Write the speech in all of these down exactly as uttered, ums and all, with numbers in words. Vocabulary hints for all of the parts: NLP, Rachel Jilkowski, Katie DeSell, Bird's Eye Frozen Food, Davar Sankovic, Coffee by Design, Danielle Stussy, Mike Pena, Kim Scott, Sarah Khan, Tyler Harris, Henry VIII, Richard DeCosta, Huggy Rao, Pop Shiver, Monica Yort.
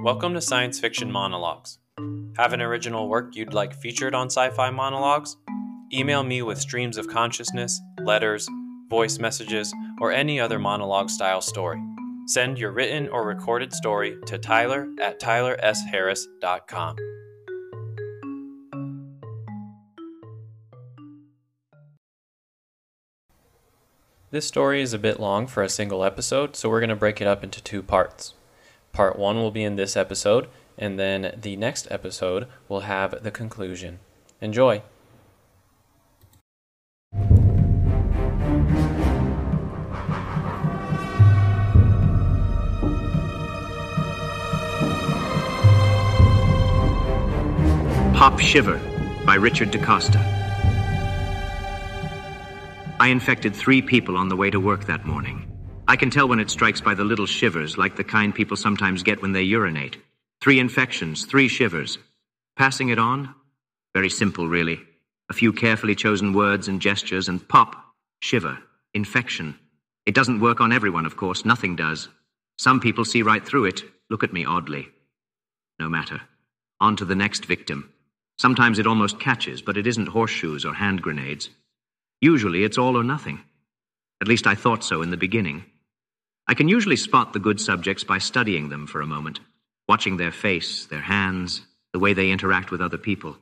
Welcome to Science Fiction Monologues. Have an original work you'd like featured on Sci-Fi Monologues? Email me with streams of consciousness, letters, voice messages, or any other monologue-style story. Send your written or recorded story to Tyler at tyler s harris dot com. This story is a bit long for a single episode, so we're going to break it up into two parts. Part one will be in this episode, and then the next episode will have the conclusion. Enjoy! Pop Shiver by Richard DeCosta. I infected three people on the way to work that morning. I can tell when it strikes by the little shivers, like the kind people sometimes get when they urinate. Three infections, three shivers. Passing it on? Very simple, really. A few carefully chosen words and gestures, and pop, shiver, infection. It doesn't work on everyone, of course. Nothing does. Some people see right through it, look at me oddly. No matter. On to the next victim. Sometimes it almost catches, but it isn't horseshoes or hand grenades. Usually it's all or nothing. At least I thought so in the beginning. I can usually spot the good subjects by studying them for a moment, watching their face, their hands, the way they interact with other people.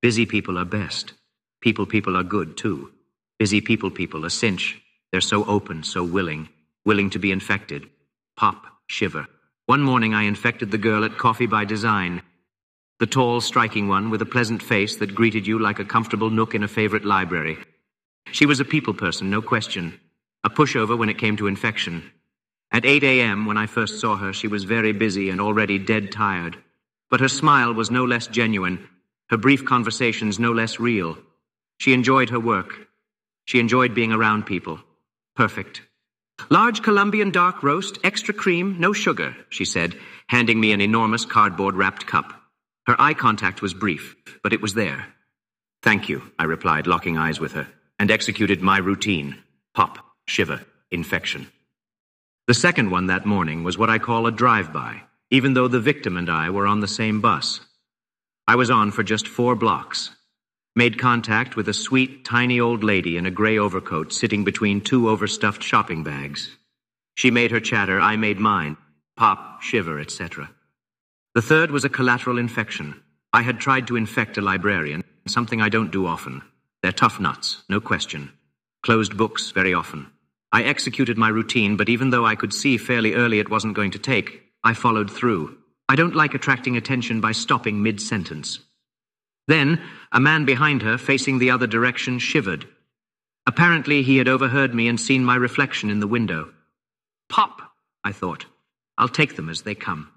Busy people are best. People people are good, too. Busy people people, a cinch. They're so open, so willing, willing to be infected. Pop, shiver. One morning I infected the girl at Coffee by Design, the tall, striking one with a pleasant face that greeted you like a comfortable nook in a favorite library. She was a people person, no question. A pushover when it came to infection. At eight a.m., when I first saw her, she was very busy and already dead tired. But her smile was no less genuine, her brief conversations no less real. She enjoyed her work. She enjoyed being around people. Perfect. Large Colombian dark roast, extra cream, no sugar, she said, handing me an enormous cardboard-wrapped cup. Her eye contact was brief, but it was there. Thank you, I replied, locking eyes with her, and executed my routine. Pop, shiver, infection. The second one that morning was what I call a drive-by, even though the victim and I were on the same bus. I was on for just four blocks. Made contact with a sweet, tiny old lady in a gray overcoat sitting between two overstuffed shopping bags. She made her chatter, I made mine. Pop, shiver, et cetera. The third was a collateral infection. I had tried to infect a librarian, something I don't do often. They're tough nuts, no question. Closed books very often. I executed my routine, but even though I could see fairly early it wasn't going to take, I followed through. I don't like attracting attention by stopping mid-sentence. Then, a man behind her, facing the other direction, shivered. Apparently he had overheard me and seen my reflection in the window. Pop, I thought. I'll take them as they come.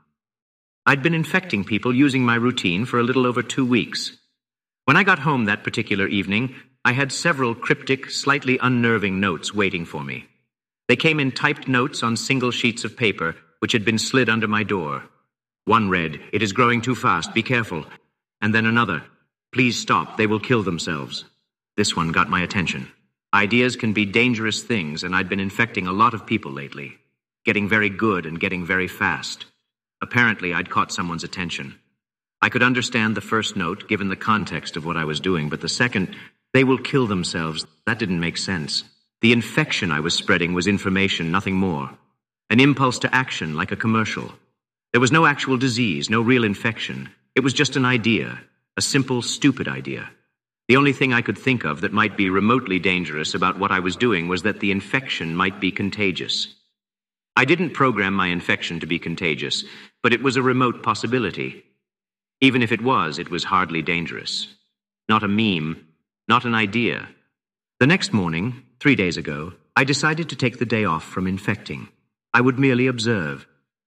I'd been infecting people using my routine for a little over two weeks. When I got home that particular evening, I had several cryptic, slightly unnerving notes waiting for me. They came in typed notes on single sheets of paper, which had been slid under my door. One read, "It is growing too fast, be careful." And then another, "Please stop, they will kill themselves." This one got my attention. Ideas can be dangerous things, and I'd been infecting a lot of people lately, getting very good and getting very fast. Apparently, I'd caught someone's attention. I could understand the first note, given the context of what I was doing, but the second, "They will kill themselves," that didn't make sense. The infection I was spreading was information, nothing more. An impulse to action, like a commercial. There was no actual disease, no real infection. It was just an idea, a simple, stupid idea. The only thing I could think of that might be remotely dangerous about what I was doing was that the infection might be contagious. I didn't program my infection to be contagious, but it was a remote possibility. Even if it was, it was hardly dangerous. Not a meme. Not an idea. The next morning, three days ago, I decided to take the day off from infecting. I would merely observe.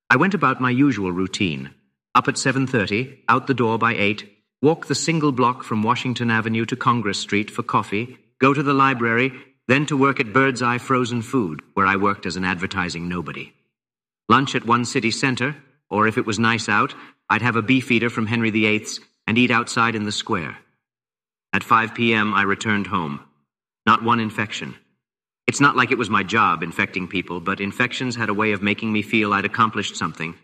I went about my usual routine. Up at seven thirty, out the door by eight, walk the single block from Washington Avenue to Congress Street for coffee, go to the library, then to work at Bird's Eye Frozen Food, where I worked as an advertising nobody. Lunch at one city center, or if it was nice out, I'd have a beefeater from Henry the eighth's and eat outside in the square. At five p.m., I returned home. Not one infection. It's not like it was my job infecting people, but infections had a way of making me feel I'd accomplished something.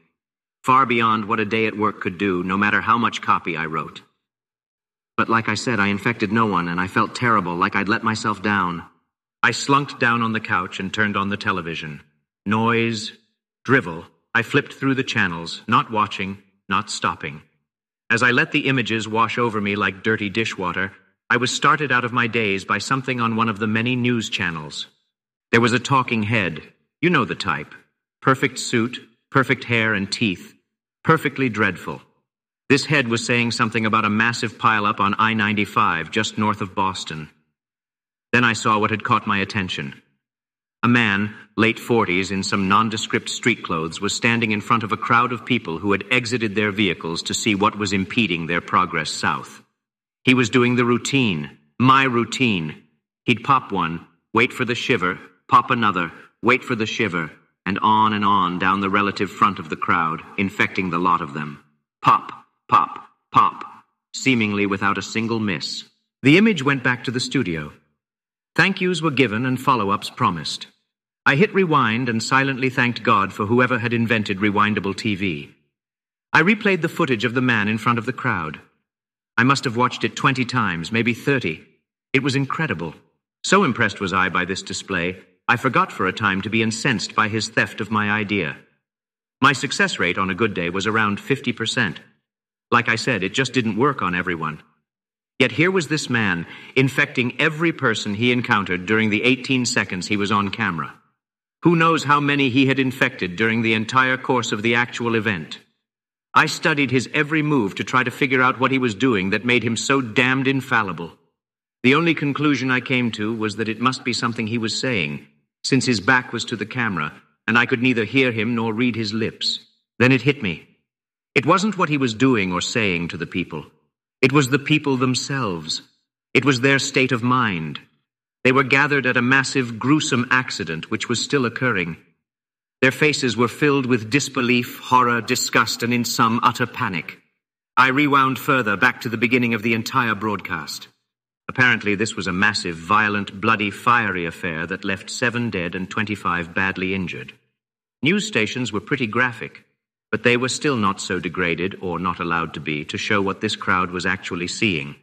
far beyond what a day at work could do, no matter how much copy I wrote. But like I said, I infected no one, and I felt terrible, like I'd let myself down. I slunked down on the couch and turned on the television. Noise, drivel, I flipped through the channels, not watching, not stopping. As I let the images wash over me like dirty dishwater, I was started out of my daze by something on one of the many news channels. There was a talking head. You know the type. Perfect suit, perfect hair and teeth. Perfectly dreadful. This head was saying something about a massive pileup on I ninety-five, just north of Boston. Then I saw what had caught my attention. A man, late forties, in some nondescript street clothes, was standing in front of a crowd of people who had exited their vehicles to see what was impeding their progress south. He was doing the routine, my routine. He'd pop one, wait for the shiver, pop another, wait for the shiver, and on and on down the relative front of the crowd, infecting the lot of them. Pop, pop, pop, seemingly without a single miss. The image went back to the studio. Thank yous were given and follow-ups promised. I hit rewind and silently thanked God for whoever had invented rewindable T V. I replayed the footage of the man in front of the crowd. I must have watched it twenty times, maybe thirty. It was incredible. So impressed was I by this display, I forgot for a time to be incensed by his theft of my idea. My success rate on a good day was around fifty percent. Like I said, it just didn't work on everyone. Yet here was this man, infecting every person he encountered during the eighteen seconds he was on camera. Who knows how many he had infected during the entire course of the actual event? I studied his every move to try to figure out what he was doing that made him so damned infallible. The only conclusion I came to was that it must be something he was saying, since his back was to the camera, and I could neither hear him nor read his lips. Then it hit me. It wasn't what he was doing or saying to the people. It was the people themselves. It was their state of mind. They were gathered at a massive, gruesome accident which was still occurring. Their faces were filled with disbelief, horror, disgust, and in some utter panic. I rewound further back to the beginning of the entire broadcast. Apparently, this was a massive, violent, bloody, fiery affair that left seven dead and twenty-five badly injured. News stations were pretty graphic, but they were still not so degraded, or not allowed to be, to show what this crowd was actually seeing.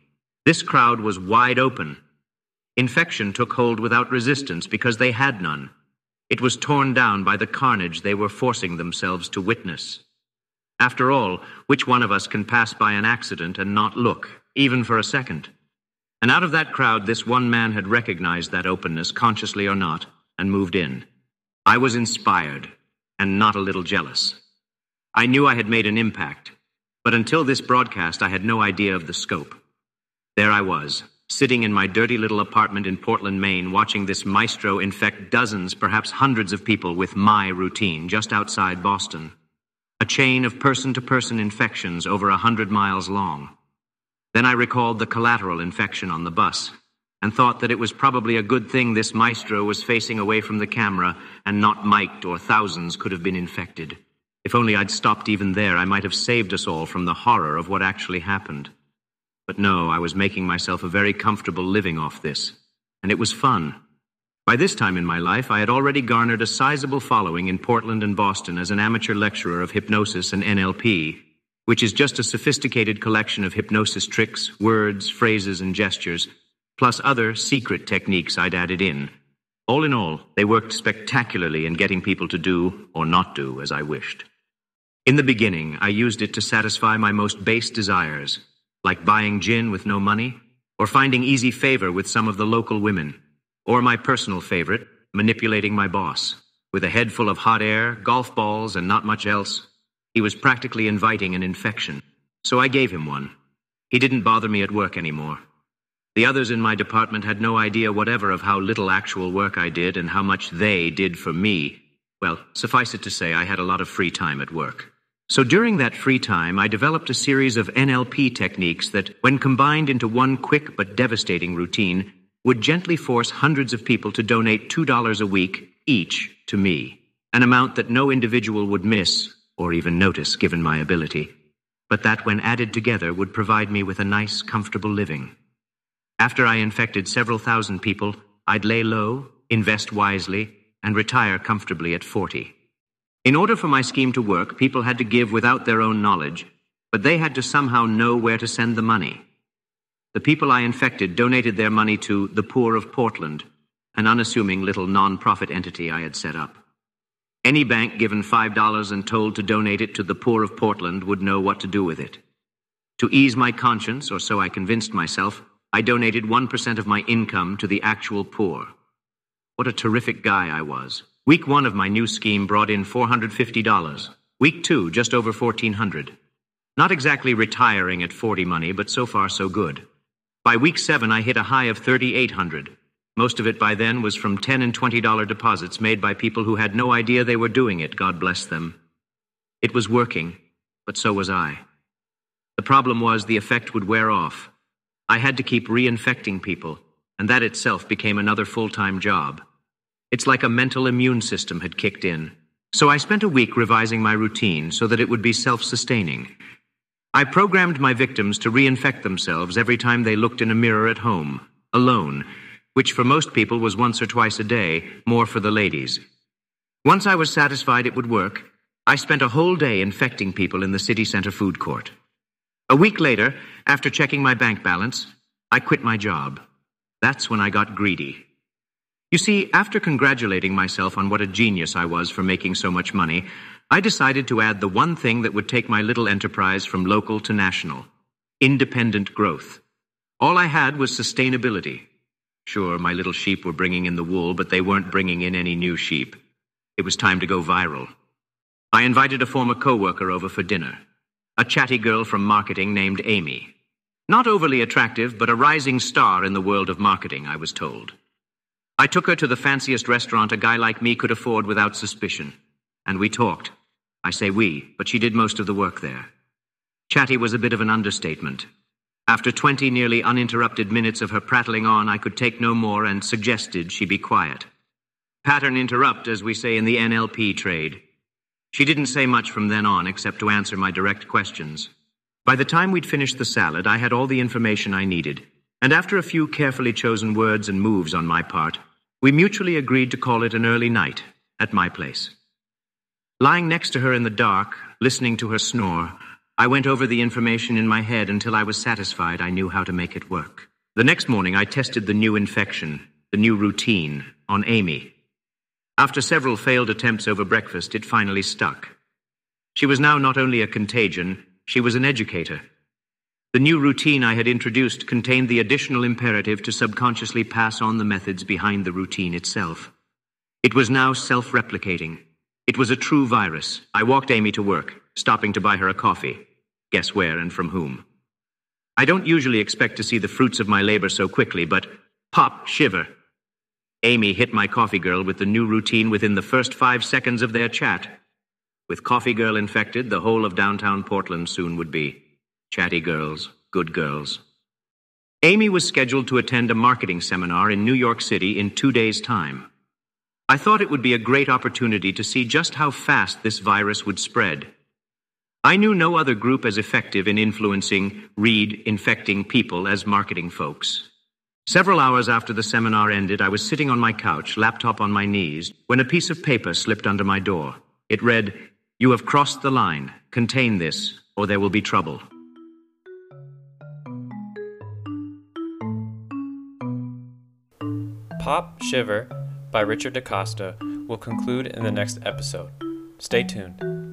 This crowd was wide open. Infection took hold without resistance because they had none. It was torn down by the carnage they were forcing themselves to witness. After all, which one of us can pass by an accident and not look, even for a second? And out of that crowd, this one man had recognized that openness, consciously or not, and moved in. I was inspired, and not a little jealous. I knew I had made an impact, but until this broadcast, I had no idea of the scope. There I was, sitting in my dirty little apartment in Portland, Maine, watching this maestro infect dozens, perhaps hundreds of people with my routine just outside Boston. A chain of person-to-person infections over a hundred miles long. Then I recalled the collateral infection on the bus and thought that it was probably a good thing this maestro was facing away from the camera and not mic'd, or thousands could have been infected. If only I'd stopped even there, I might have saved us all from the horror of what actually happened. But no, I was making myself a very comfortable living off this, and it was fun. By this time in my life, I had already garnered a sizable following in Portland and Boston as an amateur lecturer of hypnosis and N L P, which is just a sophisticated collection of hypnosis tricks, words, phrases, and gestures, plus other secret techniques I'd added in. All in all, they worked spectacularly in getting people to do, or not do, as I wished. In the beginning, I used it to satisfy my most base desires, like buying gin with no money, or finding easy favor with some of the local women, or my personal favorite, manipulating my boss. With a head full of hot air, golf balls, and not much else, he was practically inviting an infection, so I gave him one. He didn't bother me at work anymore. The others in my department had no idea whatever of how little actual work I did and how much they did for me. Well, suffice it to say, I had a lot of free time at work. So during that free time, I developed a series of N L P techniques that, when combined into one quick but devastating routine, would gently force hundreds of people to donate two dollars a week each to me, an amount that no individual would miss or even notice given my ability, but that, when added together, would provide me with a nice, comfortable living. After I infected several thousand people, I'd lay low, invest wisely, and retire comfortably at forty. In order for my scheme to work, people had to give without their own knowledge, but they had to somehow know where to send the money. The people I infected donated their money to the Poor of Portland, an unassuming little non-profit entity I had set up. Any bank given five dollars and told to donate it to the Poor of Portland would know what to do with it. To ease my conscience, or so I convinced myself, I donated one percent of my income to the actual poor. What a terrific guy I was. Week one of my new scheme brought in four hundred fifty dollars. Week two, just over fourteen hundred dollars. Not exactly retiring at forty money, but so far so good. By week seven, I hit a high of thirty-eight hundred dollars. Most of it by then was from ten and twenty dollar deposits made by people who had no idea they were doing it, God bless them. It was working, but so was I. The problem was the effect would wear off. I had to keep reinfecting people, and that itself became another full-time job. It's like a mental immune system had kicked in. So I spent a week revising my routine so that it would be self-sustaining. I programmed my victims to reinfect themselves every time they looked in a mirror at home, alone, which for most people was once or twice a day, more for the ladies. Once I was satisfied it would work, I spent a whole day infecting people in the city center food court. A week later, after checking my bank balance, I quit my job. That's when I got greedy. You see, after congratulating myself on what a genius I was for making so much money, I decided to add the one thing that would take my little enterprise from local to national: independent growth. All I had was sustainability. Sure, my little sheep were bringing in the wool, but they weren't bringing in any new sheep. It was time to go viral. I invited a former co-worker over for dinner, a chatty girl from marketing named Amy. Not overly attractive, but a rising star in the world of marketing, I was told. I took her to the fanciest restaurant a guy like me could afford without suspicion, and we talked. I say we, but she did most of the work there. Chatty was a bit of an understatement. After twenty nearly uninterrupted minutes of her prattling on, I could take no more and suggested she be quiet. Pattern interrupt, as we say in the N L P trade. She didn't say much from then on, except to answer my direct questions. By the time we'd finished the salad, I had all the information I needed, and after a few carefully chosen words and moves on my part, we mutually agreed to call it an early night at my place. Lying next to her in the dark, listening to her snore, I went over the information in my head until I was satisfied I knew how to make it work. The next morning, I tested the new infection, the new routine, on Amy. After several failed attempts over breakfast, it finally stuck. She was now not only a contagion, she was an educator. The new routine I had introduced contained the additional imperative to subconsciously pass on the methods behind the routine itself. It was now self-replicating. It was a true virus. I walked Amy to work, stopping to buy her a coffee. Guess where and from whom. I don't usually expect to see the fruits of my labor so quickly, but Pop Shiver. Amy hit my coffee girl with the new routine within the first five seconds of their chat. With coffee girl infected, the whole of downtown Portland soon would be. Chatty girls, good girls. Amy was scheduled to attend a marketing seminar in New York City in two days' time. I thought it would be a great opportunity to see just how fast this virus would spread. I knew no other group as effective in influencing, read, infecting people as marketing folks. Several hours after the seminar ended, I was sitting on my couch, laptop on my knees, when a piece of paper slipped under my door. It read, "You have crossed the line. Contain this, or there will be trouble." Pop Shiver by Richard DeCosta will conclude in the next episode. Stay tuned.